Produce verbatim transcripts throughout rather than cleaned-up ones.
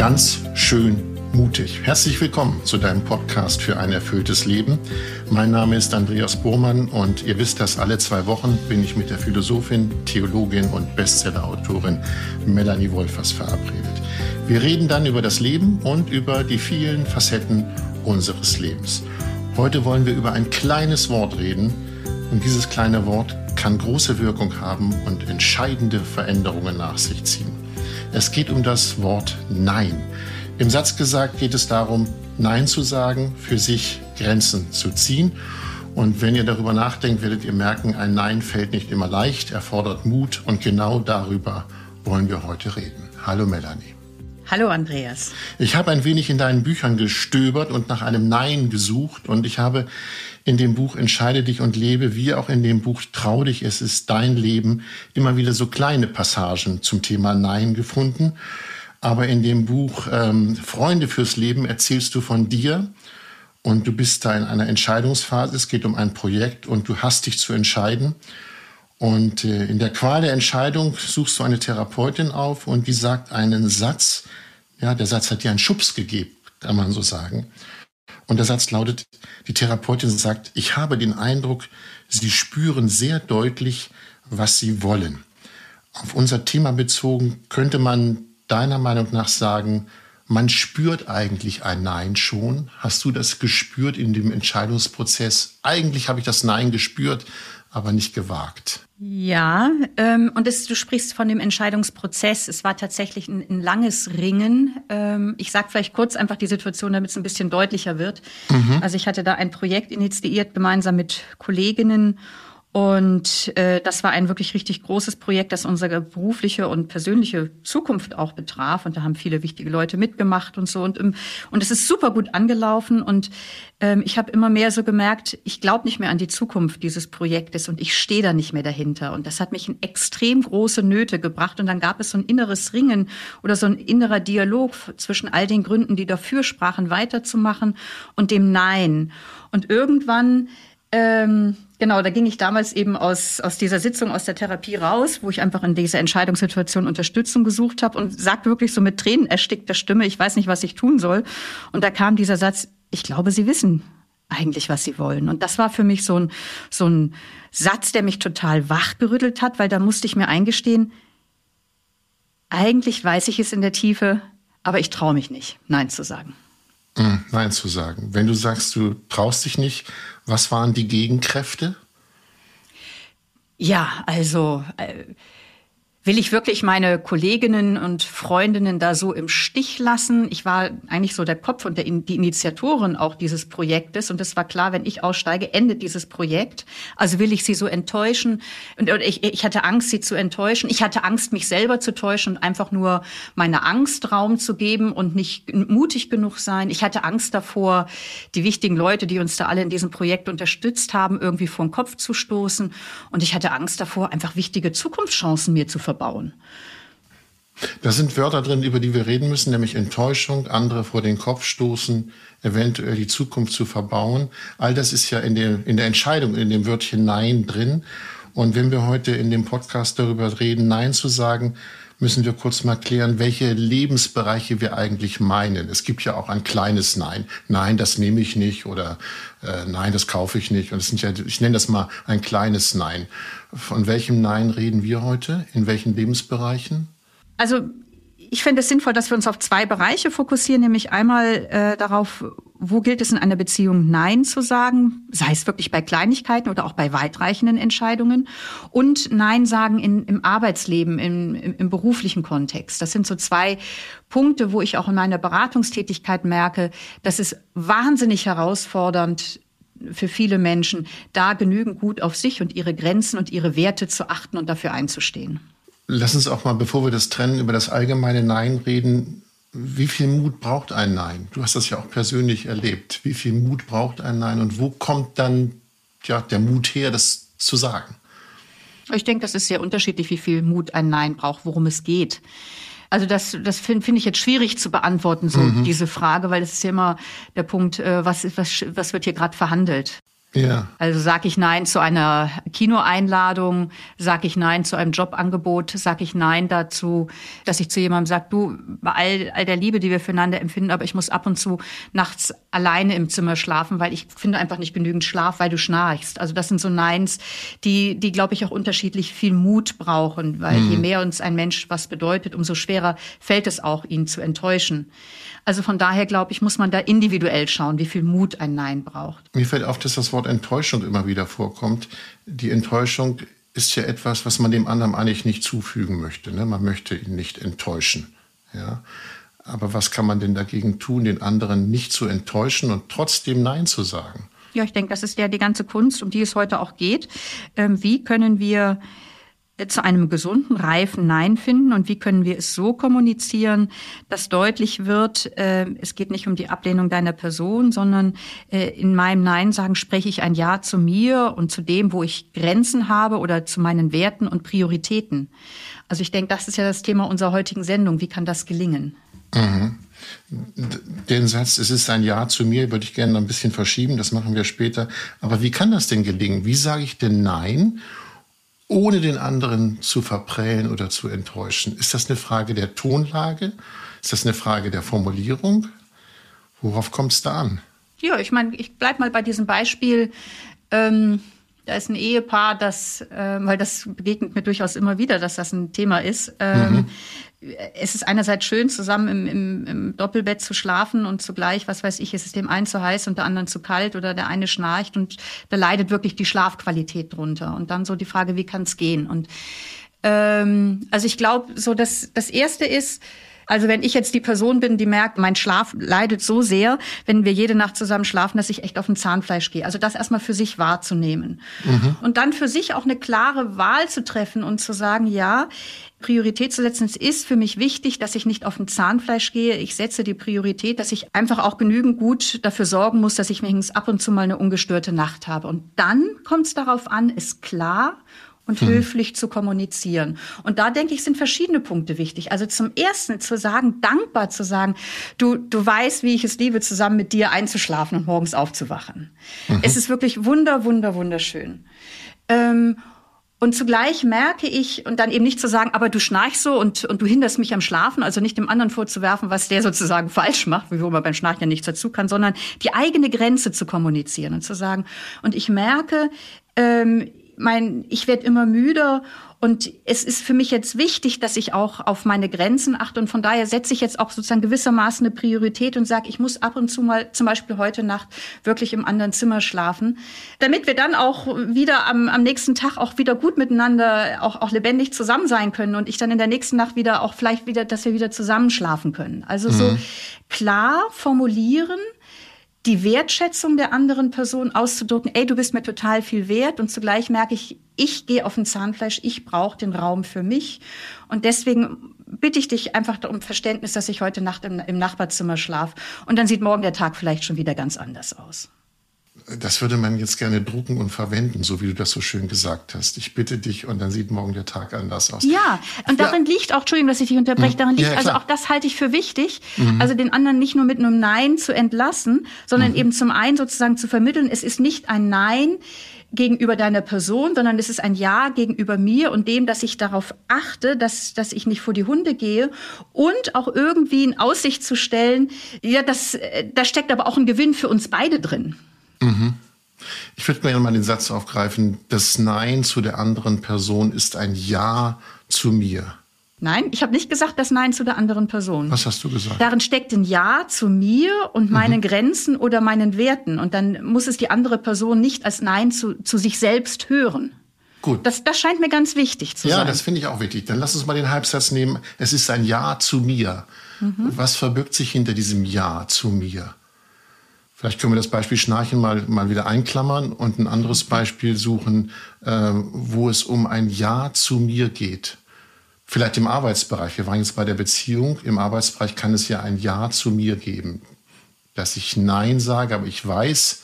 Ganz schön mutig. Herzlich willkommen zu deinem Podcast für ein erfülltes Leben. Mein Name ist Andreas Bohmann und ihr wisst, dass alle zwei Wochen bin ich mit der Philosophin, Theologin und Bestsellerautorin Melanie Wolfers verabredet. Wir reden dann über das Leben und über die vielen Facetten unseres Lebens. Heute wollen wir über ein kleines Wort reden und dieses kleine Wort kann große Wirkung haben und entscheidende Veränderungen nach sich ziehen. Es geht um das Wort Nein. Im Satz gesagt geht es darum, Nein zu sagen, für sich Grenzen zu ziehen. Und wenn ihr darüber nachdenkt, werdet ihr merken, ein Nein fällt nicht immer leicht, erfordert Mut. Und genau darüber wollen wir heute reden. Hallo Melanie. Hallo Andreas. Ich habe ein wenig in deinen Büchern gestöbert und nach einem Nein gesucht. Und ich habe in dem Buch Entscheide dich und lebe, wie auch in dem Buch Trau dich, es ist dein Leben, immer wieder so kleine Passagen zum Thema Nein gefunden. Aber in dem Buch ähm, Freunde fürs Leben erzählst du von dir und du bist da in einer Entscheidungsphase. Es geht um ein Projekt und du hast dich zu entscheiden. Und äh, in der Qual der Entscheidung suchst du eine Therapeutin auf und die sagt einen Satz. Ja, der Satz hat dir einen Schubs gegeben, kann man so sagen. Und der Satz lautet, die Therapeutin sagt, ich habe den Eindruck, Sie spüren sehr deutlich, was Sie wollen. Auf unser Thema bezogen könnte man deiner Meinung nach sagen, man spürt eigentlich ein Nein schon. Hast du das gespürt in dem Entscheidungsprozess? Eigentlich habe ich das Nein gespürt, aber nicht gewagt. Ja, ähm, und das, du sprichst von dem Entscheidungsprozess. Es war tatsächlich ein, ein langes Ringen. Ähm, ich sage vielleicht kurz einfach die Situation, damit es ein bisschen deutlicher wird. Mhm. Also ich hatte da ein Projekt initiiert, gemeinsam mit Kolleginnen. Und äh, das war ein wirklich richtig großes Projekt, das unsere berufliche und persönliche Zukunft auch betraf. Und da haben viele wichtige Leute mitgemacht und so. Und im, und es ist super gut angelaufen. Und ähm, ich habe immer mehr so gemerkt, ich glaube nicht mehr an die Zukunft dieses Projektes und ich stehe da nicht mehr dahinter. Und das hat mich in extrem große Nöte gebracht. Und dann gab es so ein inneres Ringen oder so ein innerer Dialog zwischen all den Gründen, die dafür sprachen, weiterzumachen und dem Nein. Und irgendwann... Ähm, Genau, da ging ich damals eben aus aus dieser Sitzung, aus der Therapie raus, wo ich einfach in dieser Entscheidungssituation Unterstützung gesucht habe und sagte wirklich so mit Tränen erstickter Stimme, ich weiß nicht, was ich tun soll. Und da kam dieser Satz, ich glaube, Sie wissen eigentlich, was Sie wollen. Und das war für mich so ein so ein Satz, der mich total wachgerüttelt hat, weil da musste ich mir eingestehen, eigentlich weiß ich es in der Tiefe, aber ich traue mich nicht, Nein zu sagen. Nein zu sagen. Wenn du sagst, du traust dich nicht, was waren die Gegenkräfte? Ja, also äh, will ich wirklich meine Kolleginnen und Freundinnen da so im Stich lassen? Ich war eigentlich so der Kopf und der, die Initiatorin auch dieses Projektes. Und es war klar, wenn ich aussteige, endet dieses Projekt. Also will ich sie so enttäuschen? Und, und ich, ich hatte Angst, sie zu enttäuschen. Ich hatte Angst, mich selber zu täuschen und einfach nur meiner Angst Raum zu geben und nicht mutig genug sein. Ich hatte Angst davor, die wichtigen Leute, die uns da alle in diesem Projekt unterstützt haben, irgendwie vor den Kopf zu stoßen. Und ich hatte Angst davor, einfach wichtige Zukunftschancen mir zu verbinden. Verbauen. Da sind Wörter drin, über die wir reden müssen, nämlich Enttäuschung, andere vor den Kopf stoßen, eventuell die Zukunft zu verbauen. All das ist ja in der, in der Entscheidung, in dem Wörtchen Nein drin. Und wenn wir heute in dem Podcast darüber reden, Nein zu sagen, müssen wir kurz mal klären, welche Lebensbereiche wir eigentlich meinen. Es gibt ja auch ein kleines Nein. Nein, das nehme ich nicht oder äh, nein, das kaufe ich nicht. Und es sind ja, ich nenne das mal ein kleines Nein. Von welchem Nein reden wir heute? In welchen Lebensbereichen? Also ich finde es sinnvoll, dass wir uns auf zwei Bereiche fokussieren, nämlich einmal äh, darauf, wo gilt es in einer Beziehung Nein zu sagen, sei es wirklich bei Kleinigkeiten oder auch bei weitreichenden Entscheidungen und Nein sagen in, im Arbeitsleben, im, im, im beruflichen Kontext. Das sind so zwei Punkte, wo ich auch in meiner Beratungstätigkeit merke, das ist wahnsinnig herausfordernd für viele Menschen, da genügend gut auf sich und ihre Grenzen und ihre Werte zu achten und dafür einzustehen. Lass uns auch mal, bevor wir das trennen, über das allgemeine Nein reden. Wie viel Mut braucht ein Nein? Du hast das ja auch persönlich erlebt. Wie viel Mut braucht ein Nein? Und wo kommt dann ja, der Mut her, das zu sagen? Ich denke, das ist sehr unterschiedlich, wie viel Mut ein Nein braucht, worum es geht. Also das, das finde find ich jetzt schwierig zu beantworten, so mhm. diese Frage, weil es ist ja immer der Punkt, was, was, was wird hier gerade verhandelt. Ja. Also sage ich Nein zu einer Kinoeinladung, sage ich Nein zu einem Jobangebot, sage ich Nein dazu, dass ich zu jemandem sage, du, bei all, all der Liebe, die wir füreinander empfinden, aber ich muss ab und zu nachts alleine im Zimmer schlafen, weil ich finde einfach nicht genügend Schlaf, weil du schnarchst. Also das sind so Neins, die, die glaube ich, auch unterschiedlich viel Mut brauchen, weil mhm. je mehr uns ein Mensch was bedeutet, umso schwerer fällt es auch, ihn zu enttäuschen. Also von daher, glaube ich, muss man da individuell schauen, wie viel Mut ein Nein braucht. Mir fällt auf, dass das Wort Enttäuschung immer wieder vorkommt. Die Enttäuschung ist ja etwas, was man dem anderen eigentlich nicht zufügen möchte. Ne? Man möchte ihn nicht enttäuschen. Ja? Aber was kann man denn dagegen tun, den anderen nicht zu enttäuschen und trotzdem Nein zu sagen? Ja, ich denke, das ist ja die ganze Kunst, um die es heute auch geht. Ähm, wie können wir zu einem gesunden, reifen Nein finden und wie können wir es so kommunizieren, dass deutlich wird, äh, es geht nicht um die Ablehnung deiner Person, sondern äh, in meinem Nein sagen spreche ich ein Ja zu mir und zu dem, wo ich Grenzen habe oder zu meinen Werten und Prioritäten. Also ich denke, das ist ja das Thema unserer heutigen Sendung. Wie kann das gelingen? Mhm. Den Satz, es ist ein Ja zu mir, würde ich gerne ein bisschen verschieben, das machen wir später. Aber wie kann das denn gelingen? Wie sage ich denn Nein, ohne den anderen zu verprellen oder zu enttäuschen? Ist das eine Frage der Tonlage? Ist das eine Frage der Formulierung? Worauf kommt es da an? Ja, ich meine, ich bleib mal bei diesem Beispiel. Ähm, da ist ein Ehepaar, das, äh, weil das begegnet mir durchaus immer wieder, dass das ein Thema ist. Ähm, mhm. Es ist einerseits schön, zusammen im, im, im Doppelbett zu schlafen und zugleich, was weiß ich, ist es dem einen zu heiß und der anderen zu kalt oder der eine schnarcht und da leidet wirklich die Schlafqualität drunter. Und dann so die Frage, wie kann es gehen? Und ähm, also ich glaube, so das, das Erste ist, also wenn ich jetzt die Person bin, die merkt, mein Schlaf leidet so sehr, wenn wir jede Nacht zusammen schlafen, dass ich echt auf ein Zahnfleisch gehe. Also das erstmal für sich wahrzunehmen. Mhm. Und dann für sich auch eine klare Wahl zu treffen und zu sagen, ja, Priorität zu setzen. Es ist für mich wichtig, dass ich nicht auf ein Zahnfleisch gehe. Ich setze die Priorität, dass ich einfach auch genügend gut dafür sorgen muss, dass ich wenigstens ab und zu mal eine ungestörte Nacht habe. Und dann kommt es darauf an, ist klar und höflich zu kommunizieren. Und da, denke ich, sind verschiedene Punkte wichtig. Also zum Ersten zu sagen, dankbar zu sagen, du, du weißt, wie ich es liebe, zusammen mit dir einzuschlafen und morgens aufzuwachen. Mhm. Es ist wirklich wunder, wunder, wunderschön. Ähm, und zugleich merke ich, und dann eben nicht zu sagen, aber du schnarchst so und, und du hinderst mich am Schlafen, also nicht dem anderen vorzuwerfen, was der sozusagen falsch macht, wiewohl man beim Schnarchen ja nichts dazu kann, sondern die eigene Grenze zu kommunizieren und zu sagen, und ich merke, ähm, Mein, ich werde immer müder und es ist für mich jetzt wichtig, dass ich auch auf meine Grenzen achte und von daher setze ich jetzt auch sozusagen gewissermaßen eine Priorität und sage, ich muss ab und zu mal zum Beispiel heute Nacht wirklich im anderen Zimmer schlafen, damit wir dann auch wieder am, am nächsten Tag auch wieder gut miteinander, auch, auch lebendig zusammen sein können und ich dann in der nächsten Nacht wieder auch vielleicht wieder, dass wir wieder zusammen schlafen können. Also mhm. so klar formulieren, die Wertschätzung der anderen Person auszudrücken, ey, du bist mir total viel wert und zugleich merke ich, ich gehe auf den Zahnfleisch, ich brauche den Raum für mich und deswegen bitte ich dich einfach um Verständnis, dass ich heute Nacht im, im Nachbarzimmer schlafe und dann sieht morgen der Tag vielleicht schon wieder ganz anders aus. Das würde man jetzt gerne drucken und verwenden, so wie du das so schön gesagt hast. Ich bitte dich und dann sieht morgen der Tag anders aus. Ja, und darin ja. liegt auch, Entschuldigung, dass ich dich unterbreche, darin liegt, ja, also auch das halte ich für wichtig, mhm. also den anderen nicht nur mit einem Nein zu entlassen, sondern mhm. eben zum einen sozusagen zu vermitteln, es ist nicht ein Nein gegenüber deiner Person, sondern es ist ein Ja gegenüber mir und dem, dass ich darauf achte, dass dass ich nicht vor die Hunde gehe und auch irgendwie in Aussicht zu stellen, ja, das, da steckt aber auch ein Gewinn für uns beide drin. Mhm. Ich würde gerne mal den Satz aufgreifen, das Nein zu der anderen Person ist ein Ja zu mir. Nein, ich habe nicht gesagt, das Nein zu der anderen Person. Was hast du gesagt? Darin steckt ein Ja zu mir und meinen mhm. Grenzen oder meinen Werten. Und dann muss es die andere Person nicht als Nein zu, zu sich selbst hören. Gut. Das, das scheint mir ganz wichtig zu ja, sein. Ja, das finde ich auch wichtig. Dann lass uns mal den Halbsatz nehmen. Es ist ein Ja zu mir. Mhm. Was verbirgt sich hinter diesem Ja zu mir? Vielleicht können wir das Beispiel Schnarchen mal, mal wieder einklammern und ein anderes Beispiel suchen, äh, wo es um ein Ja zu mir geht. Vielleicht im Arbeitsbereich. Wir waren jetzt bei der Beziehung. Im Arbeitsbereich kann es ja ein Ja zu mir geben. Dass ich Nein sage, aber ich weiß,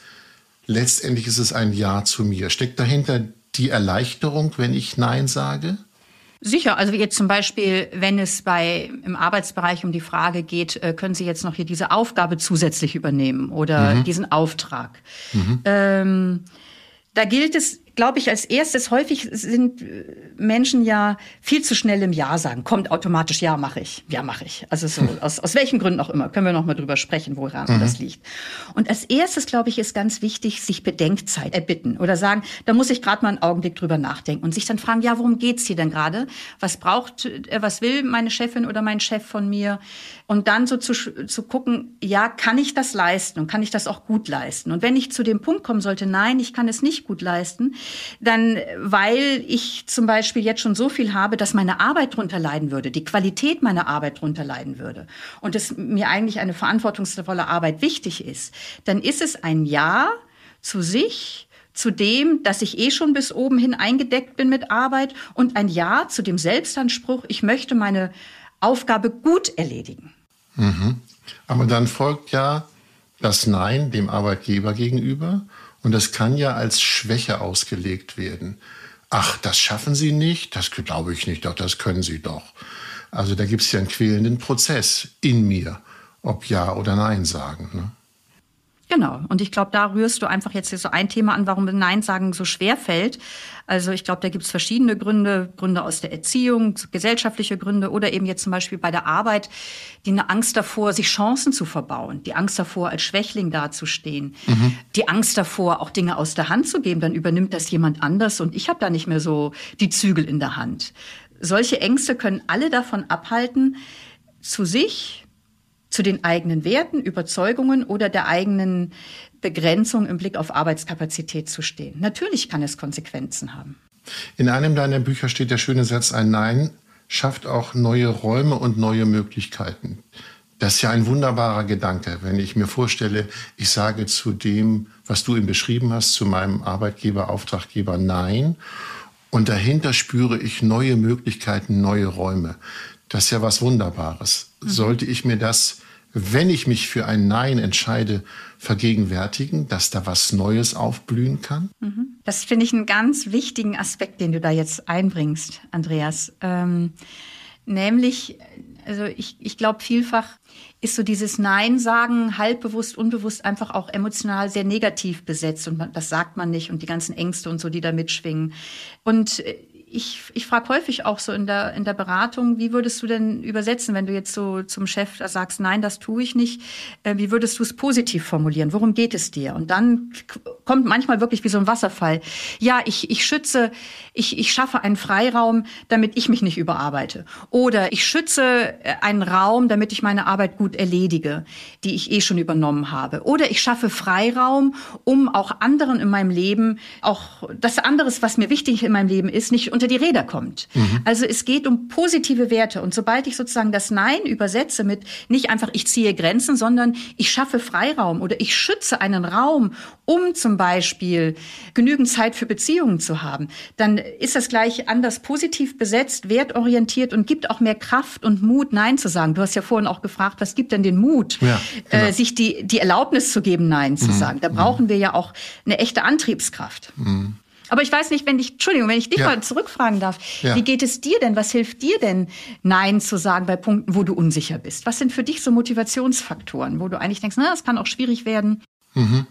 letztendlich ist es ein Ja zu mir. Steckt dahinter die Erleichterung, wenn ich Nein sage? Sicher, also jetzt zum Beispiel, wenn es bei im Arbeitsbereich um die Frage geht, äh, können Sie jetzt noch hier diese Aufgabe zusätzlich übernehmen oder mhm. diesen Auftrag. Mhm. Ähm, da gilt es, glaube ich, als erstes, häufig sind Menschen ja viel zu schnell im Ja sagen. Kommt automatisch, ja, mache ich, ja, mache ich. Also so, aus, aus welchen Gründen auch immer, können wir noch mal drüber sprechen, woran mhm. das liegt. Und als erstes, glaube ich, ist ganz wichtig, sich Bedenkzeit erbitten oder sagen, da muss ich gerade mal einen Augenblick drüber nachdenken und sich dann fragen, ja, worum geht's hier denn gerade? Was braucht, äh, was will meine Chefin oder mein Chef von mir? Und dann so zu, zu gucken, ja, kann ich das leisten und kann ich das auch gut leisten? Und wenn ich zu dem Punkt kommen sollte, nein, ich kann es nicht gut leisten, dann, weil ich zum Beispiel jetzt schon so viel habe, dass meine Arbeit drunter leiden würde, die Qualität meiner Arbeit drunter leiden würde und es mir eigentlich eine verantwortungsvolle Arbeit wichtig ist, dann ist es ein Ja zu sich, zu dem, dass ich eh schon bis oben hin eingedeckt bin mit Arbeit und ein Ja zu dem Selbstanspruch, ich möchte meine Aufgabe gut erledigen. Mhm. Aber dann folgt ja das Nein dem Arbeitgeber gegenüber. Und das kann ja als Schwäche ausgelegt werden. Ach, das schaffen Sie nicht? Das glaube ich nicht. Doch, das können Sie doch. Also da gibt es ja einen quälenden Prozess in mir, ob Ja oder Nein sagen. Ne? Genau. Und ich glaube, da rührst du einfach jetzt so ein Thema an, warum Nein sagen so schwer fällt. Also ich glaube, da gibt es verschiedene Gründe. Gründe aus der Erziehung, gesellschaftliche Gründe oder eben jetzt zum Beispiel bei der Arbeit, die eine Angst davor, sich Chancen zu verbauen, die Angst davor, als Schwächling dazustehen, mhm. die Angst davor, auch Dinge aus der Hand zu geben. Dann übernimmt das jemand anders und ich habe da nicht mehr so die Zügel in der Hand. Solche Ängste können alle davon abhalten, zu sich, zu den eigenen Werten, Überzeugungen oder der eigenen Begrenzung im Blick auf Arbeitskapazität zu stehen. Natürlich kann es Konsequenzen haben. In einem deiner Bücher steht der schöne Satz, ein Nein schafft auch neue Räume und neue Möglichkeiten. Das ist ja ein wunderbarer Gedanke, wenn ich mir vorstelle, ich sage zu dem, was du eben beschrieben hast, zu meinem Arbeitgeber, Auftraggeber, Nein. Und dahinter spüre ich neue Möglichkeiten, neue Räume. Das ist ja was Wunderbares. Sollte ich mir das, wenn ich mich für ein Nein entscheide, vergegenwärtigen, dass da was Neues aufblühen kann? Das finde ich einen ganz wichtigen Aspekt, den du da jetzt einbringst, Andreas. Ähm, nämlich, also ich, ich glaube, vielfach ist so dieses Nein sagen halb bewusst, unbewusst einfach auch emotional sehr negativ besetzt. Und man, das sagt man nicht und die ganzen Ängste und so, die da mitschwingen. Und Ich, ich frage häufig auch so in der, in der Beratung, wie würdest du denn übersetzen, wenn du jetzt so zum Chef sagst, nein, das tue ich nicht, wie würdest du es positiv formulieren? Worum geht es dir? Und dann kommt manchmal wirklich wie so ein Wasserfall. Ja, ich, ich schütze, ich, ich schaffe einen Freiraum, damit ich mich nicht überarbeite. Oder ich schütze einen Raum, damit ich meine Arbeit gut erledige, die ich eh schon übernommen habe. Oder ich schaffe Freiraum, um auch anderen in meinem Leben, auch das anderes, was mir wichtig in meinem Leben ist, nicht unter die Räder kommt. Mhm. Also es geht um positive Werte. Und sobald ich sozusagen das Nein übersetze mit nicht einfach ich ziehe Grenzen, sondern ich schaffe Freiraum oder ich schütze einen Raum, um zum Beispiel genügend Zeit für Beziehungen zu haben, dann ist das gleich anders positiv besetzt, wertorientiert und gibt auch mehr Kraft und Mut, Nein zu sagen. Du hast ja vorhin auch gefragt, was gibt denn den Mut, ja, genau. äh, sich die, die Erlaubnis zu geben, Nein zu mhm. sagen. Da brauchen mhm. wir ja auch eine echte Antriebskraft. Mhm. Aber ich weiß nicht, wenn ich, Entschuldigung, wenn ich dich ja. mal zurückfragen darf, ja. wie geht es dir denn? Was hilft dir denn, Nein zu sagen bei Punkten, wo du unsicher bist? Was sind für dich so Motivationsfaktoren, wo du eigentlich denkst, na, das kann auch schwierig werden? Mhm.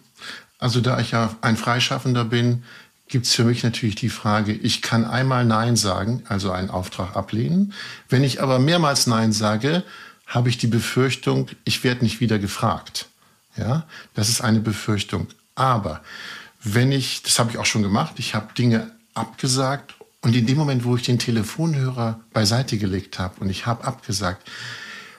Also da ich ja ein Freischaffender bin, gibt es für mich natürlich die Frage, ich kann einmal Nein sagen, also einen Auftrag ablehnen. Wenn ich aber mehrmals Nein sage, habe ich die Befürchtung, ich werde nicht wieder gefragt. Ja, das ist eine Befürchtung. Aber wenn ich, das habe ich auch schon gemacht, ich habe Dinge abgesagt und in dem Moment, wo ich den Telefonhörer beiseite gelegt habe und ich habe abgesagt,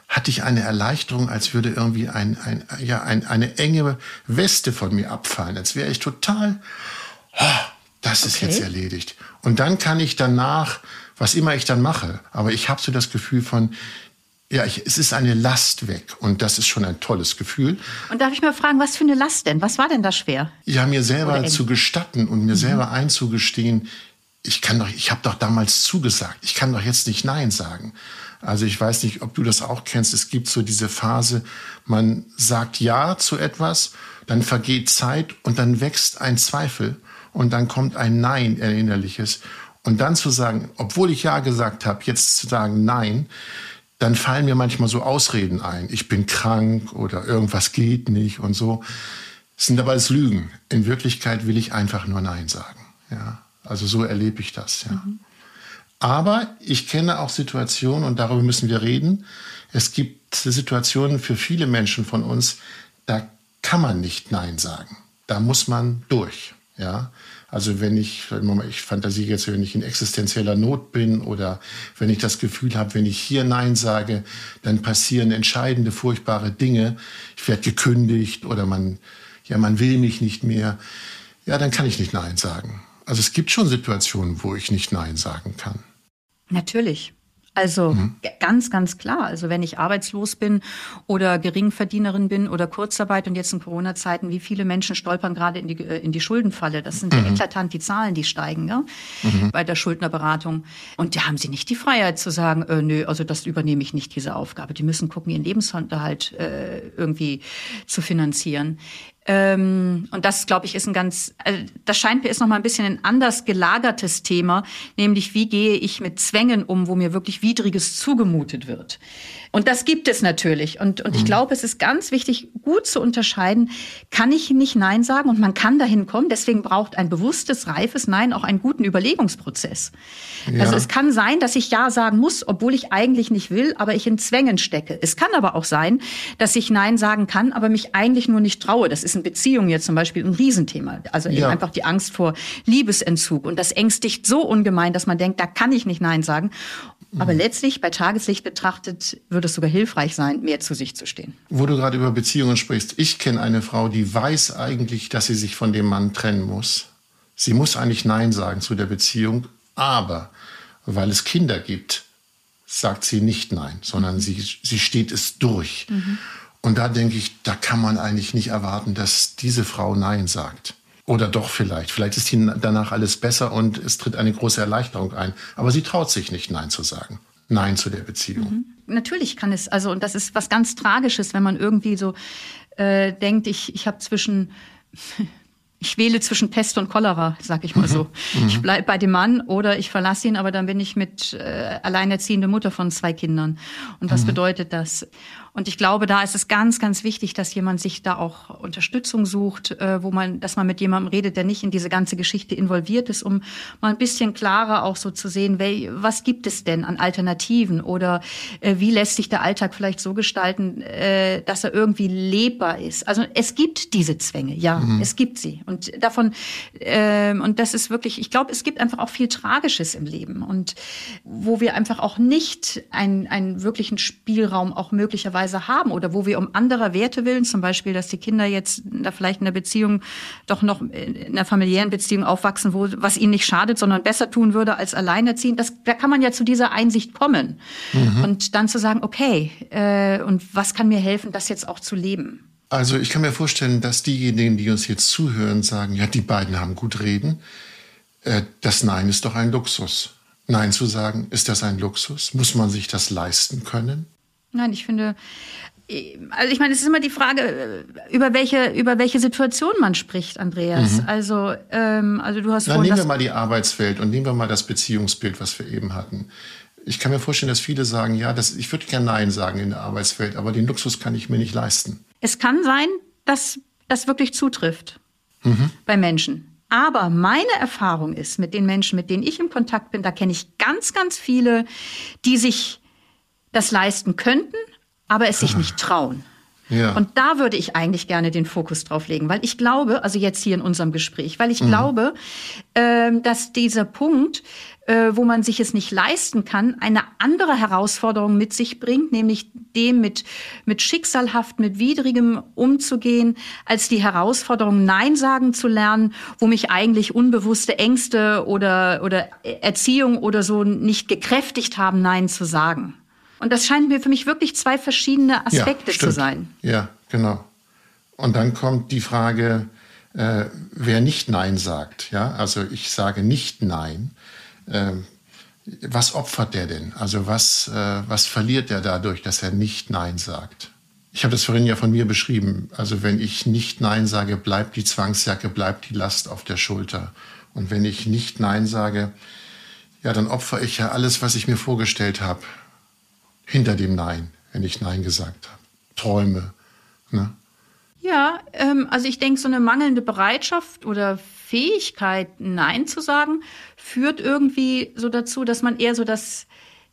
hatte ich eine Erleichterung, als würde irgendwie ein, ein, ja, ein, eine enge Weste von mir abfallen, als wäre ich total, oh, das ist okay, jetzt erledigt. Und dann kann ich danach, was immer ich dann mache, aber ich habe so das Gefühl von, ja, ich, es ist eine Last weg und das ist schon ein tolles Gefühl. Und darf ich mal fragen, was für eine Last denn? Was war denn da schwer? Ja, mir selber zu gestatten und mir mhm. selber einzugestehen, ich kann doch, ich habe doch damals zugesagt, ich kann doch jetzt nicht Nein sagen. Also ich weiß nicht, ob du das auch kennst, es gibt so diese Phase, man sagt Ja zu etwas, dann vergeht Zeit und dann wächst ein Zweifel und dann kommt ein Nein, ein innerliches. Und dann zu sagen, obwohl ich ja gesagt habe, jetzt zu sagen nein, dann fallen mir manchmal so Ausreden ein. Ich bin krank oder irgendwas geht nicht und so. Das sind aber alles Lügen. In Wirklichkeit will ich einfach nur nein sagen. Ja, also so erlebe ich das. Ja. Mhm. Aber ich kenne auch Situationen, und darüber müssen wir reden, es gibt Situationen für viele Menschen von uns, da kann man nicht nein sagen. Da muss man durch. Ja, also wenn ich, ich fantasiere jetzt, wenn ich in existenzieller Not bin oder wenn ich das Gefühl habe, wenn ich hier Nein sage, dann passieren entscheidende, furchtbare Dinge. Ich werde gekündigt oder man, ja, man will mich nicht mehr. Ja, dann kann ich nicht Nein sagen. Also es gibt schon Situationen, wo ich nicht Nein sagen kann. Natürlich. Also mhm. ganz, ganz klar. Also wenn ich arbeitslos bin oder Geringverdienerin bin oder Kurzarbeit und jetzt in Corona-Zeiten, wie viele Menschen stolpern gerade in die, in die Schuldenfalle. Das sind mhm. ja eklatant die Zahlen, die steigen, ja? mhm. bei der Schuldnerberatung. Und da haben sie nicht die Freiheit zu sagen, äh, nö, also das übernehme ich nicht, diese Aufgabe. Die müssen gucken, ihren Lebensunterhalt äh, irgendwie zu finanzieren. Ähm, und das, glaube ich, ist ein ganz, also das scheint mir ist noch mal ein bisschen ein anders gelagertes Thema, nämlich wie gehe ich mit Zwängen um, wo mir wirklich Widriges zugemutet wird. Und das gibt es natürlich. Und, und mhm. ich glaube, es ist ganz wichtig, gut zu unterscheiden, kann ich nicht Nein sagen und man kann dahin kommen. Deswegen braucht ein bewusstes, reifes Nein auch einen guten Überlegungsprozess. Ja. Also es kann sein, dass ich Ja sagen muss, obwohl ich eigentlich nicht will, aber ich in Zwängen stecke. Es kann aber auch sein, dass ich Nein sagen kann, aber mich eigentlich nur nicht traue. Das ist in Beziehungen jetzt zum Beispiel ein Riesenthema. Also eben ja. einfach die Angst vor Liebesentzug. Und das ängstigt so ungemein, dass man denkt, da kann ich nicht Nein sagen. Aber mhm. letztlich, bei Tageslicht betrachtet, würde es sogar hilfreich sein, mehr zu sich zu stehen. Wo du gerade über Beziehungen sprichst, ich kenne eine Frau, die weiß eigentlich, dass sie sich von dem Mann trennen muss. Sie muss eigentlich Nein sagen zu der Beziehung, aber weil es Kinder gibt, sagt sie nicht Nein, sondern sie, sie steht es durch. Mhm. Und da denke ich, da kann man eigentlich nicht erwarten, dass diese Frau Nein sagt. Oder doch vielleicht. Vielleicht ist ihnen danach alles besser und es tritt eine große Erleichterung ein. Aber sie traut sich nicht, Nein zu sagen. Nein zu der Beziehung. Mhm. Natürlich kann es, also, und das ist was ganz Tragisches, wenn man irgendwie so äh, denkt, ich, ich habe zwischen... Ich wähle zwischen Pest und Cholera, sag ich mal so. Mhm. Ich bleib bei dem Mann oder ich verlasse ihn, aber dann bin ich mit äh, alleinerziehender Mutter von zwei Kindern. Und was mhm. bedeutet das? Und ich glaube, da ist es ganz, ganz wichtig, dass jemand sich da auch Unterstützung sucht, äh, wo man, dass man mit jemandem redet, der nicht in diese ganze Geschichte involviert ist, um mal ein bisschen klarer auch so zu sehen, wel, was gibt es denn an Alternativen oder äh, wie lässt sich der Alltag vielleicht so gestalten, äh, dass er irgendwie lebbar ist. Also es gibt diese Zwänge, ja, mhm. es gibt sie. Und davon, äh, und das ist wirklich, ich glaube, es gibt einfach auch viel Tragisches im Leben und wo wir einfach auch nicht einen, einen wirklichen Spielraum auch möglicherweise haben oder wo wir um anderer Werte willen, zum Beispiel, dass die Kinder jetzt da vielleicht in der Beziehung doch noch in einer familiären Beziehung aufwachsen, wo, was ihnen nicht schadet, sondern besser tun würde als alleinerziehend. Das, da kann man ja zu dieser Einsicht kommen mhm. und dann zu sagen, okay, äh, und was kann mir helfen, das jetzt auch zu leben? Also ich kann mir vorstellen, dass diejenigen, die uns jetzt zuhören, sagen, ja, die beiden haben gut reden. Das Nein ist doch ein Luxus. Nein zu sagen, ist das ein Luxus? Muss man sich das leisten können? Nein, ich finde... Also ich meine, es ist immer die Frage, über welche über welche Situation man spricht, Andreas. Mhm. Also ähm, also du hast. Dann nehmen wir mal die Arbeitswelt und nehmen wir mal das Beziehungsbild, was wir eben hatten. Ich kann mir vorstellen, dass viele sagen, ja, das, ich würde gerne Nein sagen in der Arbeitswelt, aber den Luxus kann ich mir nicht leisten. Es kann sein, dass das wirklich zutrifft mhm. bei Menschen. Aber meine Erfahrung ist, mit den Menschen, mit denen ich im Kontakt bin, da kenne ich ganz, ganz viele, die sich das leisten könnten, aber es sich nicht trauen. Ja. Und da würde ich eigentlich gerne den Fokus drauf legen, weil ich glaube, also jetzt hier in unserem Gespräch, weil ich mhm. glaube, äh, dass dieser Punkt, äh, wo man sich es nicht leisten kann, eine andere Herausforderung mit sich bringt, nämlich dem mit, mit schicksalhaft, mit Widrigem umzugehen, als die Herausforderung, Nein sagen zu lernen, wo mich eigentlich unbewusste Ängste oder, oder Erziehung oder so nicht gekräftigt haben, Nein zu sagen. Und das scheinen mir für mich wirklich zwei verschiedene Aspekte ja, zu sein. Ja, genau. Und dann kommt die Frage, äh, wer nicht Nein sagt. Ja? Also ich sage nicht Nein. Ähm, was opfert der denn? Also was, äh, was verliert er dadurch, dass er nicht Nein sagt? Ich habe das vorhin ja von mir beschrieben. Also wenn ich nicht Nein sage, bleibt die Zwangsjacke, bleibt die Last auf der Schulter. Und wenn ich nicht Nein sage, ja, dann opfere ich ja alles, was ich mir vorgestellt habe, hinter dem Nein, wenn ich Nein gesagt habe. Träume, ne? Ja, ähm, also ich denke, so eine mangelnde Bereitschaft oder Fähigkeit, Nein zu sagen, führt irgendwie so dazu, dass man eher so das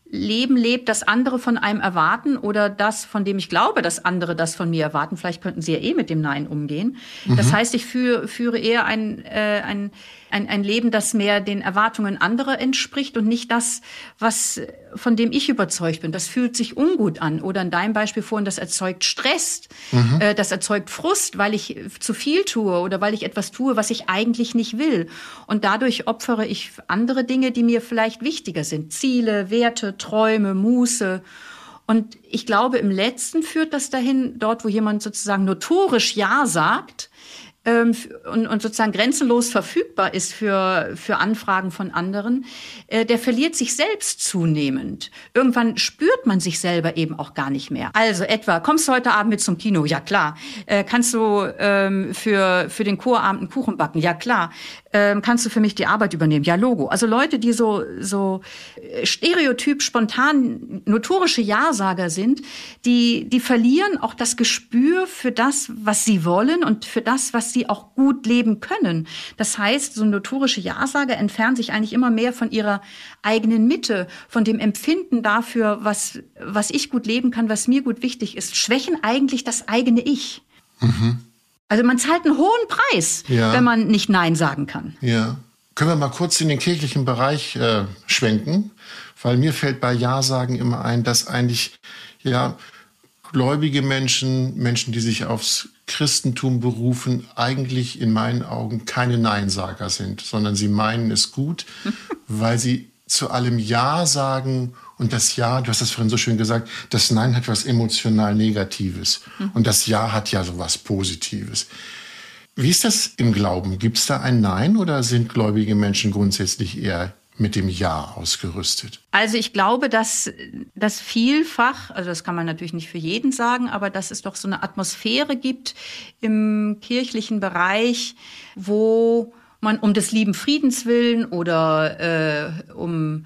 Leben lebt, das andere von einem erwarten oder das, von dem ich glaube, dass andere das von mir erwarten. Vielleicht könnten sie ja eh mit dem Nein umgehen. Mhm. Das heißt, ich führe, führe eher ein, äh, ein, ein, ein Leben, das mehr den Erwartungen anderer entspricht und nicht das, was, von dem ich überzeugt bin. Das fühlt sich ungut an. Oder in deinem Beispiel vorhin, das erzeugt Stress, mhm. äh, das erzeugt Frust, weil ich zu viel tue oder weil ich etwas tue, was ich eigentlich nicht will. Und dadurch opfere ich andere Dinge, die mir vielleicht wichtiger sind. Ziele, Werte, Träume, Muße. Und ich glaube, im Letzten führt das dahin, dort, wo jemand sozusagen notorisch Ja sagt ähm, und, und sozusagen grenzenlos verfügbar ist für, für Anfragen von anderen, äh, der verliert sich selbst zunehmend. Irgendwann spürt man sich selber eben auch gar nicht mehr. Also etwa, kommst du heute Abend mit zum Kino? Ja, klar. Äh, kannst du ähm, für, für den Chorabend einen Kuchen backen? Ja, klar. Kannst du für mich die Arbeit übernehmen? Ja, Logo. Also Leute, die so so stereotyp, spontan, notorische Ja-Sager sind, die die verlieren auch das Gespür für das, was sie wollen und für das, was sie auch gut leben können. Das heißt, so notorische Ja-Sager entfernen sich eigentlich immer mehr von ihrer eigenen Mitte, von dem Empfinden dafür, was was ich gut leben kann, was mir gut wichtig ist. Schwächen eigentlich das eigene Ich. Mhm. Also man zahlt einen hohen Preis, ja, wenn man nicht Nein sagen kann. Ja. Können wir mal kurz in den kirchlichen Bereich äh, schwenken? Weil mir fällt bei Ja-Sagen immer ein, dass eigentlich ja gläubige Menschen, Menschen, die sich aufs Christentum berufen, eigentlich in meinen Augen keine Neinsager sind, sondern sie meinen es gut, weil sie zu allem Ja sagen. Und das Ja, du hast das vorhin so schön gesagt, das Nein hat was emotional Negatives. Mhm. Und das Ja hat ja so was Positives. Wie ist das im Glauben? Gibt es da ein Nein oder sind gläubige Menschen grundsätzlich eher mit dem Ja ausgerüstet? Also ich glaube, dass das vielfach, also das kann man natürlich nicht für jeden sagen, aber dass es doch so eine Atmosphäre gibt im kirchlichen Bereich, wo man um des lieben Friedens willen oder äh, um...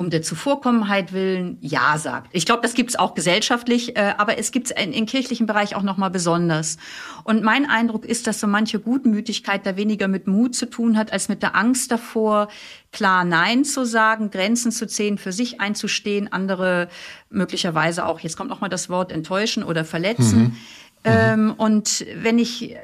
um der Zuvorkommenheit willen Ja sagt. Ich glaube, das gibt's auch gesellschaftlich, äh, aber es gibt's in, in kirchlichen Bereich auch nochmal besonders. Und mein Eindruck ist, dass so manche Gutmütigkeit da weniger mit Mut zu tun hat, als mit der Angst davor, klar Nein zu sagen, Grenzen zu ziehen, für sich einzustehen, andere möglicherweise auch, jetzt kommt nochmal das Wort enttäuschen oder verletzen. Mhm. Mhm. Ähm, und wenn ich...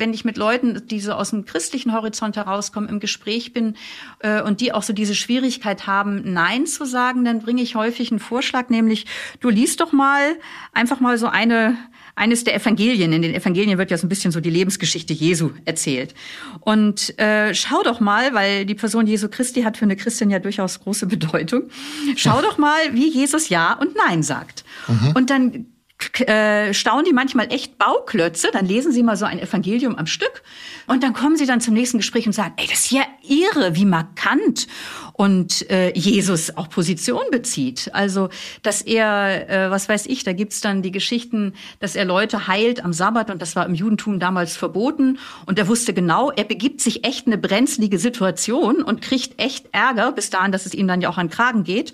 wenn ich mit Leuten, die so aus dem christlichen Horizont herauskommen, im Gespräch bin äh, und die auch so diese Schwierigkeit haben, Nein zu sagen, dann bringe ich häufig einen Vorschlag, nämlich, du liest doch mal einfach mal so eine eines der Evangelien. In den Evangelien wird ja so ein bisschen so die Lebensgeschichte Jesu erzählt. Und äh, schau doch mal, weil die Person Jesu Christi hat für eine Christin ja durchaus große Bedeutung, schau doch mal, wie Jesus Ja und Nein sagt. Mhm. Und dann staunen die manchmal echt Bauklötze, dann lesen sie mal so ein Evangelium am Stück und dann kommen sie dann zum nächsten Gespräch und sagen, ey, das ist ja irre, wie markant und äh, Jesus auch Position bezieht. Also, dass er, äh, was weiß ich, da gibt's dann die Geschichten, dass er Leute heilt am Sabbat und das war im Judentum damals verboten und er wusste genau, er begibt sich echt eine brenzlige Situation und kriegt echt Ärger, bis dahin, dass es ihm dann ja auch an den Kragen geht.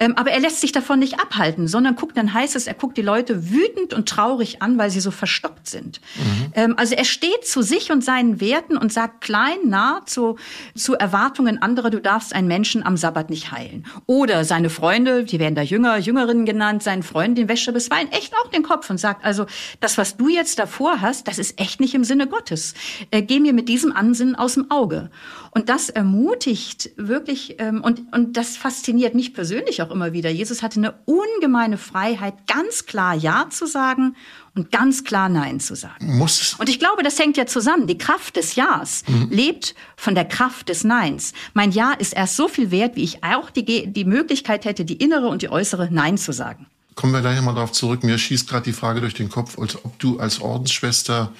Ähm, aber er lässt sich davon nicht abhalten, sondern guckt, dann heißt es, er guckt die Leute wütend und traurig an, weil sie so verstockt sind. Mhm. Ähm, also er steht zu sich und seinen Werten und sagt klein, nah zu, zu Erwartungen anderer, du darfst einen Menschen am Sabbat nicht heilen. Oder seine Freunde, die werden da Jünger, Jüngerinnen genannt, seinen Freunden, den wäscht er bisweilen echt auch den Kopf und sagt, also das, was du jetzt davor hast, das ist echt nicht im Sinne Gottes. Äh, geh mir mit diesem Ansinnen aus dem Auge. Und das ermutigt wirklich, ähm, und, und das fasziniert mich persönlich auch immer wieder. Jesus hatte eine ungemeine Freiheit, ganz klar Ja zu sagen und ganz klar Nein zu sagen. Muss. Und ich glaube, das hängt ja zusammen. Die Kraft des Ja's mhm. lebt von der Kraft des Neins. Mein Ja ist erst so viel wert, wie ich auch die, die Möglichkeit hätte, die innere und die äußere Nein zu sagen. Kommen wir gleich nochmal darauf zurück. Mir schießt gerade die Frage durch den Kopf, als ob du als Ordensschwester,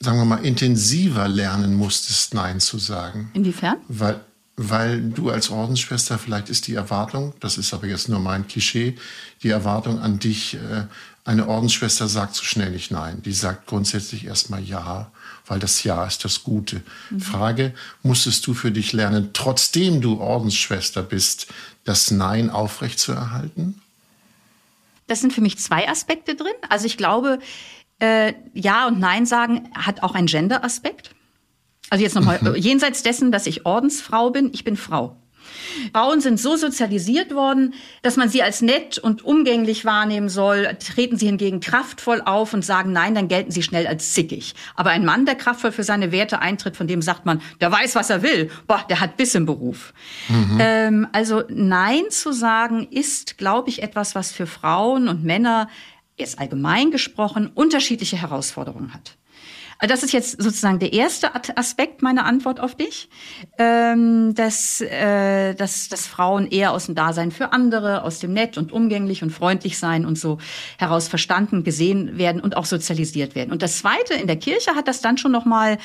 sagen wir mal, intensiver lernen musstest, Nein zu sagen. Inwiefern? Weil, weil du als Ordensschwester, vielleicht ist die Erwartung, das ist aber jetzt nur mein Klischee, die Erwartung an dich, äh, Eine Ordensschwester sagt so schnell nicht nein. Die sagt grundsätzlich erstmal ja, weil das Ja ist das Gute. Mhm. Frage, musstest du für dich lernen, trotzdem du Ordensschwester bist, das Nein aufrechtzuerhalten? Das sind für mich zwei Aspekte drin. Also ich glaube, äh, Ja und Nein sagen hat auch einen Gender-Aspekt. Also jetzt nochmal, mhm. jenseits dessen, dass ich Ordensfrau bin, ich bin Frau. Frauen sind so sozialisiert worden, dass man sie als nett und umgänglich wahrnehmen soll. Treten sie hingegen kraftvoll auf und sagen Nein, dann gelten sie schnell als zickig. Aber ein Mann, der kraftvoll für seine Werte eintritt, von dem sagt man, der weiß, was er will. Boah, der hat Biss im Beruf. Mhm. Ähm, also Nein zu sagen ist, glaube ich, etwas, was für Frauen und Männer, jetzt allgemein gesprochen, unterschiedliche Herausforderungen hat. Das ist jetzt sozusagen der erste Aspekt meiner Antwort auf dich, dass, dass, dass Frauen eher aus dem Dasein für andere, aus dem nett und umgänglich und freundlich sein und so heraus verstanden, gesehen werden und auch sozialisiert werden. Und das Zweite, in der Kirche hat das dann schon nochmal,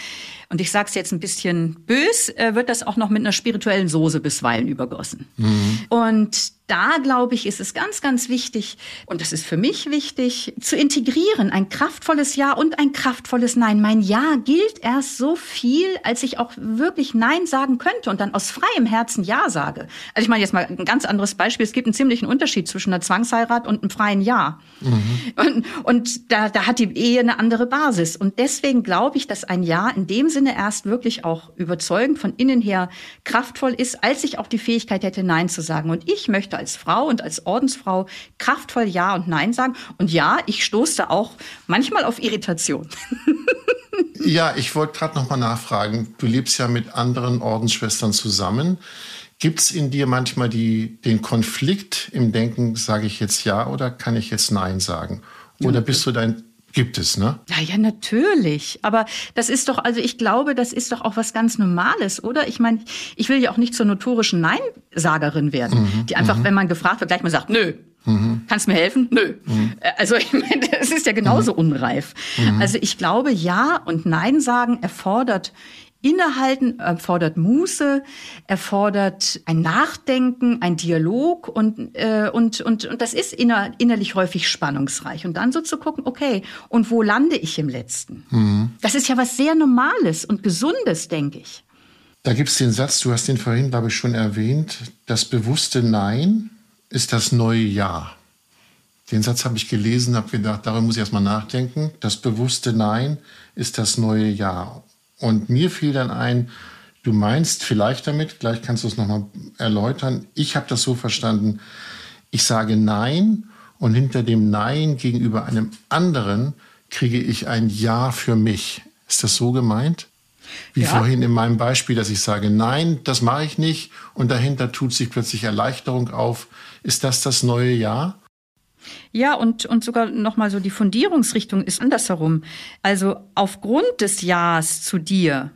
und ich sage es jetzt ein bisschen bös, wird das auch noch mit einer spirituellen Soße bisweilen übergossen. Mhm. Und da, glaube ich, ist es ganz, ganz wichtig, und das ist für mich wichtig, zu integrieren, ein kraftvolles Ja und ein kraftvolles Nein. Mein Ja gilt erst so viel, als ich auch wirklich Nein sagen könnte und dann aus freiem Herzen Ja sage. Also ich meine jetzt mal ein ganz anderes Beispiel. Es gibt einen ziemlichen Unterschied zwischen einer Zwangsheirat und einem freien Ja. Mhm. Und, und da, da hat die Ehe eine andere Basis. Und deswegen glaube ich, dass ein Ja in dem Sinne erst wirklich auch überzeugend von innen her kraftvoll ist, als ich auch die Fähigkeit hätte, Nein zu sagen. Und ich möchte als Frau und als Ordensfrau kraftvoll Ja und Nein sagen. Und ja, ich stoße da auch manchmal auf Irritation. Ja, ich wollte gerade noch mal nachfragen. Du lebst ja mit anderen Ordensschwestern zusammen. Gibt es in dir manchmal die, den Konflikt im Denken, sage ich jetzt Ja oder kann ich jetzt Nein sagen? Oder bist du dein... Gibt es, ne? Ja, ja, natürlich. Aber das ist doch, also ich glaube, das ist doch auch was ganz Normales, oder? Ich meine, ich will ja auch nicht zur notorischen Neinsagerin werden, mhm, die einfach, mhm. wenn man gefragt wird, gleich mal sagt, nö. Mhm. Kannst du mir helfen? Nö. Mhm. Also ich meine, das ist ja genauso mhm. unreif. Mhm. Also ich glaube, Ja und Nein sagen erfordert Innehalten, erfordert Muße, erfordert ein Nachdenken, ein Dialog und, äh, und, und, und das ist inner, innerlich häufig spannungsreich. Und dann so zu gucken, okay, und wo lande ich im Letzten? Mhm. Das ist ja was sehr Normales und Gesundes, denke ich. Da gibt es den Satz, du hast den vorhin, glaube ich, schon erwähnt, das bewusste Nein ist das neue Ja. Den Satz habe ich gelesen, habe gedacht, darüber muss ich erstmal nachdenken. Das bewusste Nein ist das neue Ja. Und mir fiel dann ein, du meinst vielleicht damit, gleich kannst du es nochmal erläutern, ich habe das so verstanden, ich sage Nein und hinter dem Nein gegenüber einem anderen kriege ich ein Ja für mich. Ist das so gemeint? Wie ja. vorhin in meinem Beispiel, dass ich sage Nein, das mache ich nicht und dahinter tut sich plötzlich Erleichterung auf. Ist das das neue Ja? Ja, und, und sogar nochmal so die Fundierungsrichtung ist andersherum. Also aufgrund des Ja's zu dir,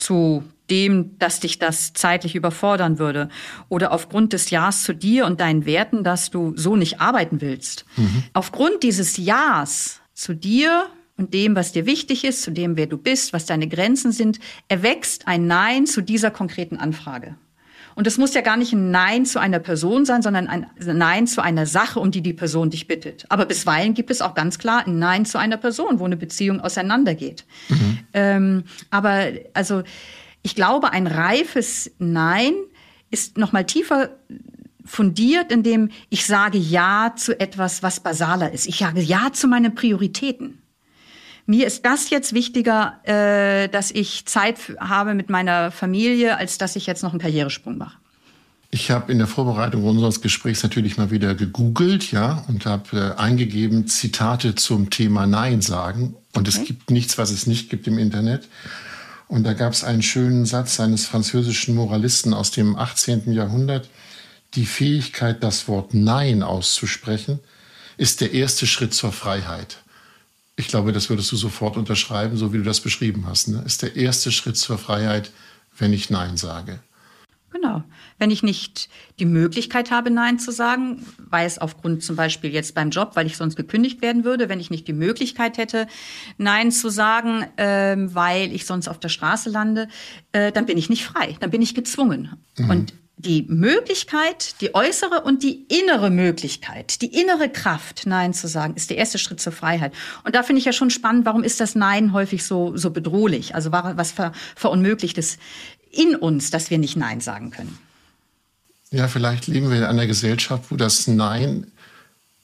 zu dem, dass dich das zeitlich überfordern würde, oder aufgrund des Ja's zu dir und deinen Werten, dass du so nicht arbeiten willst. Mhm. Aufgrund dieses Ja's zu dir und dem, was dir wichtig ist, zu dem, wer du bist, was deine Grenzen sind, erwächst ein Nein zu dieser konkreten Anfrage. Und es muss ja gar nicht ein Nein zu einer Person sein, sondern ein Nein zu einer Sache, um die die Person dich bittet. Aber bisweilen gibt es auch ganz klar ein Nein zu einer Person, wo eine Beziehung auseinandergeht. Mhm. Ähm, aber also ich glaube, ein reifes Nein ist noch mal tiefer fundiert, indem ich sage Ja zu etwas, was basaler ist. Ich sage Ja zu meinen Prioritäten. Mir ist das jetzt wichtiger, äh, dass ich Zeit habe mit meiner Familie, als dass ich jetzt noch einen Karrieresprung mache. Ich habe in der Vorbereitung unseres Gesprächs natürlich mal wieder gegoogelt, ja, und habe äh, eingegeben Zitate zum Thema Nein sagen. Und okay. Es gibt nichts, was es nicht gibt im Internet. Und da gab es einen schönen Satz eines französischen Moralisten aus dem achtzehnten Jahrhundert. Die Fähigkeit, das Wort Nein auszusprechen, ist der erste Schritt zur Freiheit. Ich glaube, das würdest du sofort unterschreiben, so wie du das beschrieben hast. Ne? Ist der erste Schritt zur Freiheit, wenn ich Nein sage. Genau. Wenn ich nicht die Möglichkeit habe, Nein zu sagen, weil es aufgrund zum Beispiel jetzt beim Job, weil ich sonst gekündigt werden würde, wenn ich nicht die Möglichkeit hätte, Nein zu sagen, äh, weil ich sonst auf der Straße lande, äh, dann bin ich nicht frei, dann bin ich gezwungen. Mhm. Und die Möglichkeit, die äußere und die innere Möglichkeit, die innere Kraft, Nein zu sagen, ist der erste Schritt zur Freiheit. Und da finde ich ja schon spannend, warum ist das Nein häufig so, so bedrohlich? Also was ver, verunmöglicht ist in uns, dass wir nicht Nein sagen können. Ja, vielleicht leben wir in einer Gesellschaft, wo das Nein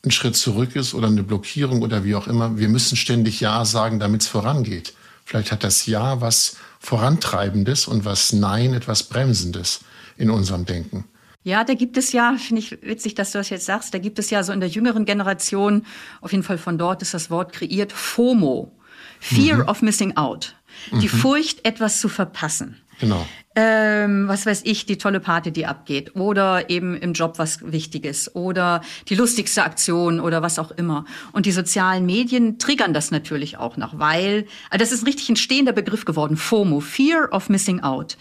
ein Schritt zurück ist oder eine Blockierung oder wie auch immer. Wir müssen ständig Ja sagen, damit es vorangeht. Vielleicht hat das Ja was Vorantreibendes und was Nein etwas Bremsendes in unserem Denken. Ja, da gibt es ja, finde ich witzig, dass du das jetzt sagst, da gibt es ja so in der jüngeren Generation, auf jeden Fall von dort ist das Wort kreiert, FOMO, Fear mhm. of Missing Out, die mhm. Furcht, etwas zu verpassen. Genau. Ähm, was weiß ich, die tolle Party, die abgeht oder eben im Job was Wichtiges oder die lustigste Aktion oder was auch immer. Und die sozialen Medien triggern das natürlich auch noch, weil, also das ist ein richtig ein stehender Begriff geworden, FOMO, Fear of Missing Out.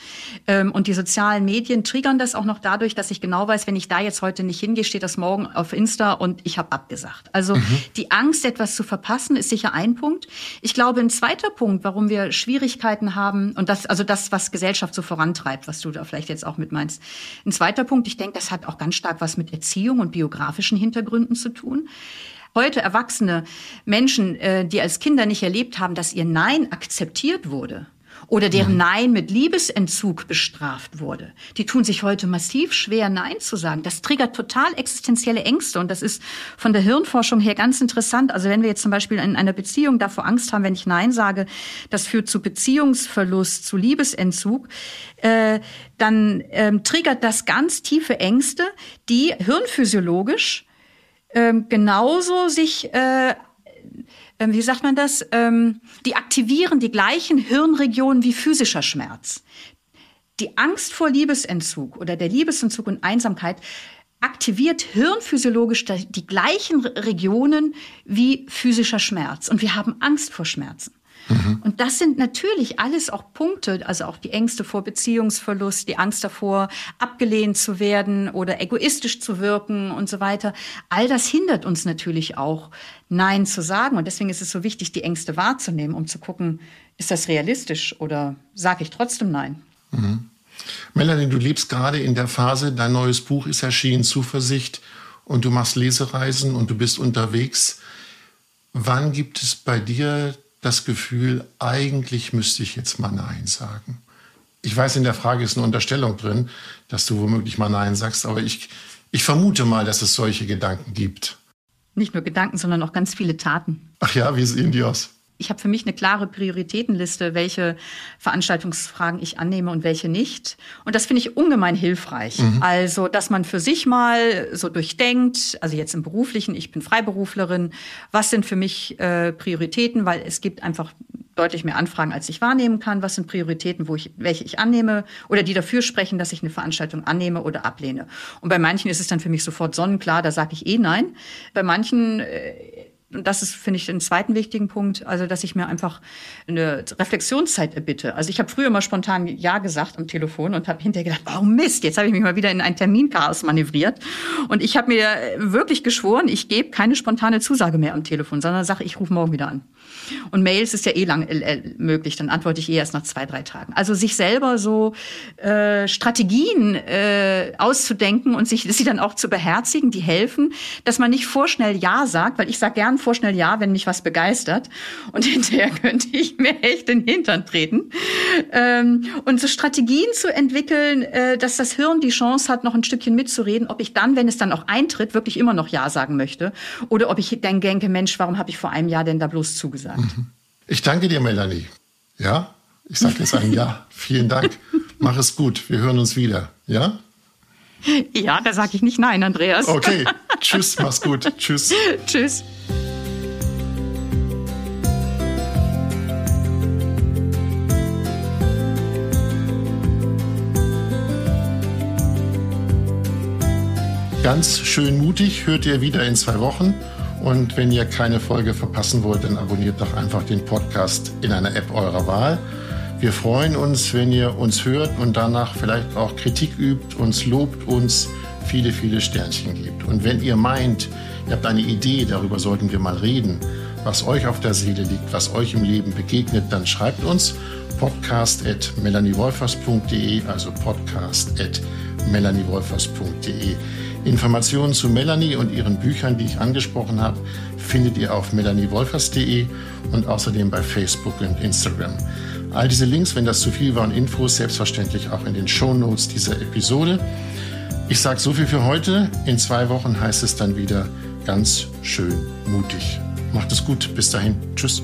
Ähm, und die sozialen Medien triggern das auch noch dadurch, dass ich genau weiß, wenn ich da jetzt heute nicht hingehe, steht das morgen auf Insta und ich habe abgesagt. Also mhm. die Angst, etwas zu verpassen, ist sicher ein Punkt. Ich glaube, ein zweiter Punkt, warum wir Schwierigkeiten haben und das, also das, was Gesellschaft so voran antreibt, was du da vielleicht jetzt auch mit meinst. Ein zweiter Punkt, ich denke, das hat auch ganz stark was mit Erziehung und biografischen Hintergründen zu tun. Heute erwachsene Menschen, die als Kinder nicht erlebt haben, dass ihr Nein akzeptiert wurde oder deren Nein mit Liebesentzug bestraft wurde, die tun sich heute massiv schwer, Nein zu sagen. Das triggert total existenzielle Ängste und das ist von der Hirnforschung her ganz interessant. Also wenn wir jetzt zum Beispiel in einer Beziehung davor Angst haben, wenn ich Nein sage, das führt zu Beziehungsverlust, zu Liebesentzug, äh, dann ähm, triggert das ganz tiefe Ängste, die hirnphysiologisch ähm, genauso sich äh, wie sagt man das? Die aktivieren die gleichen Hirnregionen wie physischer Schmerz. Die Angst vor Liebesentzug oder der Liebesentzug und Einsamkeit aktiviert hirnphysiologisch die gleichen Regionen wie physischer Schmerz. Und wir haben Angst vor Schmerzen. Mhm. Und das sind natürlich alles auch Punkte, also auch die Ängste vor Beziehungsverlust, die Angst davor, abgelehnt zu werden oder egoistisch zu wirken und so weiter. All das hindert uns natürlich auch, Nein zu sagen. Und deswegen ist es so wichtig, die Ängste wahrzunehmen, um zu gucken, ist das realistisch oder sage ich trotzdem Nein? Mhm. Melanie, du lebst gerade in der Phase, dein neues Buch ist erschienen, Zuversicht, und du machst Lesereisen und du bist unterwegs. Wann gibt es bei dir das Gefühl, eigentlich müsste ich jetzt mal Nein sagen? Ich weiß, in der Frage ist eine Unterstellung drin, dass du womöglich mal Nein sagst, aber ich, ich vermute mal, dass es solche Gedanken gibt. Nicht nur Gedanken, sondern auch ganz viele Taten. Ach ja, wie sehen die aus? Ich habe für mich eine klare Prioritätenliste, welche Veranstaltungsfragen ich annehme und welche nicht. Und das finde ich ungemein hilfreich. Mhm. Also, dass man für sich mal so durchdenkt, also jetzt im Beruflichen, ich bin Freiberuflerin, was sind für mich äh, Prioritäten, weil es gibt einfach deutlich mehr Anfragen, als ich wahrnehmen kann. Was sind Prioritäten, wo ich, welche ich annehme oder die dafür sprechen, dass ich eine Veranstaltung annehme oder ablehne. Und bei manchen ist es dann für mich sofort sonnenklar, da sage ich eh nein. Bei manchen äh, Und das ist, finde ich, den zweiten wichtigen Punkt, also dass ich mir einfach eine Reflexionszeit erbitte. Also ich habe früher mal spontan Ja gesagt am Telefon und habe hinterher gedacht, oh Mist, jetzt habe ich mich mal wieder in ein Terminchaos manövriert. Und ich habe mir wirklich geschworen, ich gebe keine spontane Zusage mehr am Telefon, sondern sage, ich rufe morgen wieder an. Und Mails ist ja eh lang möglich, dann antworte ich eh erst nach zwei, drei Tagen. Also sich selber so äh, Strategien äh, auszudenken und sich sie dann auch zu beherzigen, die helfen, dass man nicht vorschnell Ja sagt, weil ich sage gern vorschnell Ja, wenn mich was begeistert. Und hinterher könnte ich mir echt in den Hintern treten. Ähm, und so Strategien zu entwickeln, äh, dass das Hirn die Chance hat, noch ein Stückchen mitzureden, ob ich dann, wenn es dann auch eintritt, wirklich immer noch Ja sagen möchte. Oder ob ich dann denke, Mensch, warum habe ich vor einem Jahr denn da bloß zugesagt? Ich danke dir, Melanie. Ja, ich sage jetzt ein Ja. Vielen Dank. Mach es gut. Wir hören uns wieder. Ja? Ja, da sage ich nicht Nein, Andreas. Okay. Tschüss, mach's gut. Tschüss. Tschüss. Ganz schön mutig hört ihr wieder in zwei Wochen. Und wenn ihr keine Folge verpassen wollt, dann abonniert doch einfach den Podcast in einer App eurer Wahl. Wir freuen uns, wenn ihr uns hört und danach vielleicht auch Kritik übt, uns lobt, uns viele, viele Sternchen gibt. Und wenn ihr meint, ihr habt eine Idee, darüber sollten wir mal reden, was euch auf der Seele liegt, was euch im Leben begegnet, dann schreibt uns. podcast at melaniewolfers punkt de, also podcast at melaniewolfers punkt de. Informationen zu Melanie und ihren Büchern, die ich angesprochen habe, findet ihr auf melaniewolfers punkt de und außerdem bei Facebook und Instagram. All diese Links, wenn das zu viel war, und Infos selbstverständlich auch in den Shownotes dieser Episode. Ich sage so viel für heute. In zwei Wochen heißt es dann wieder ganz schön mutig. Macht es gut. Bis dahin. Tschüss.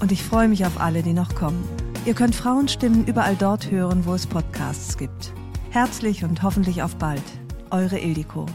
Und ich freue mich auf alle, die noch kommen. Ihr könnt Frauenstimmen überall dort hören, wo es Podcasts gibt. Herzlich und hoffentlich auf bald. Eure Ildiko.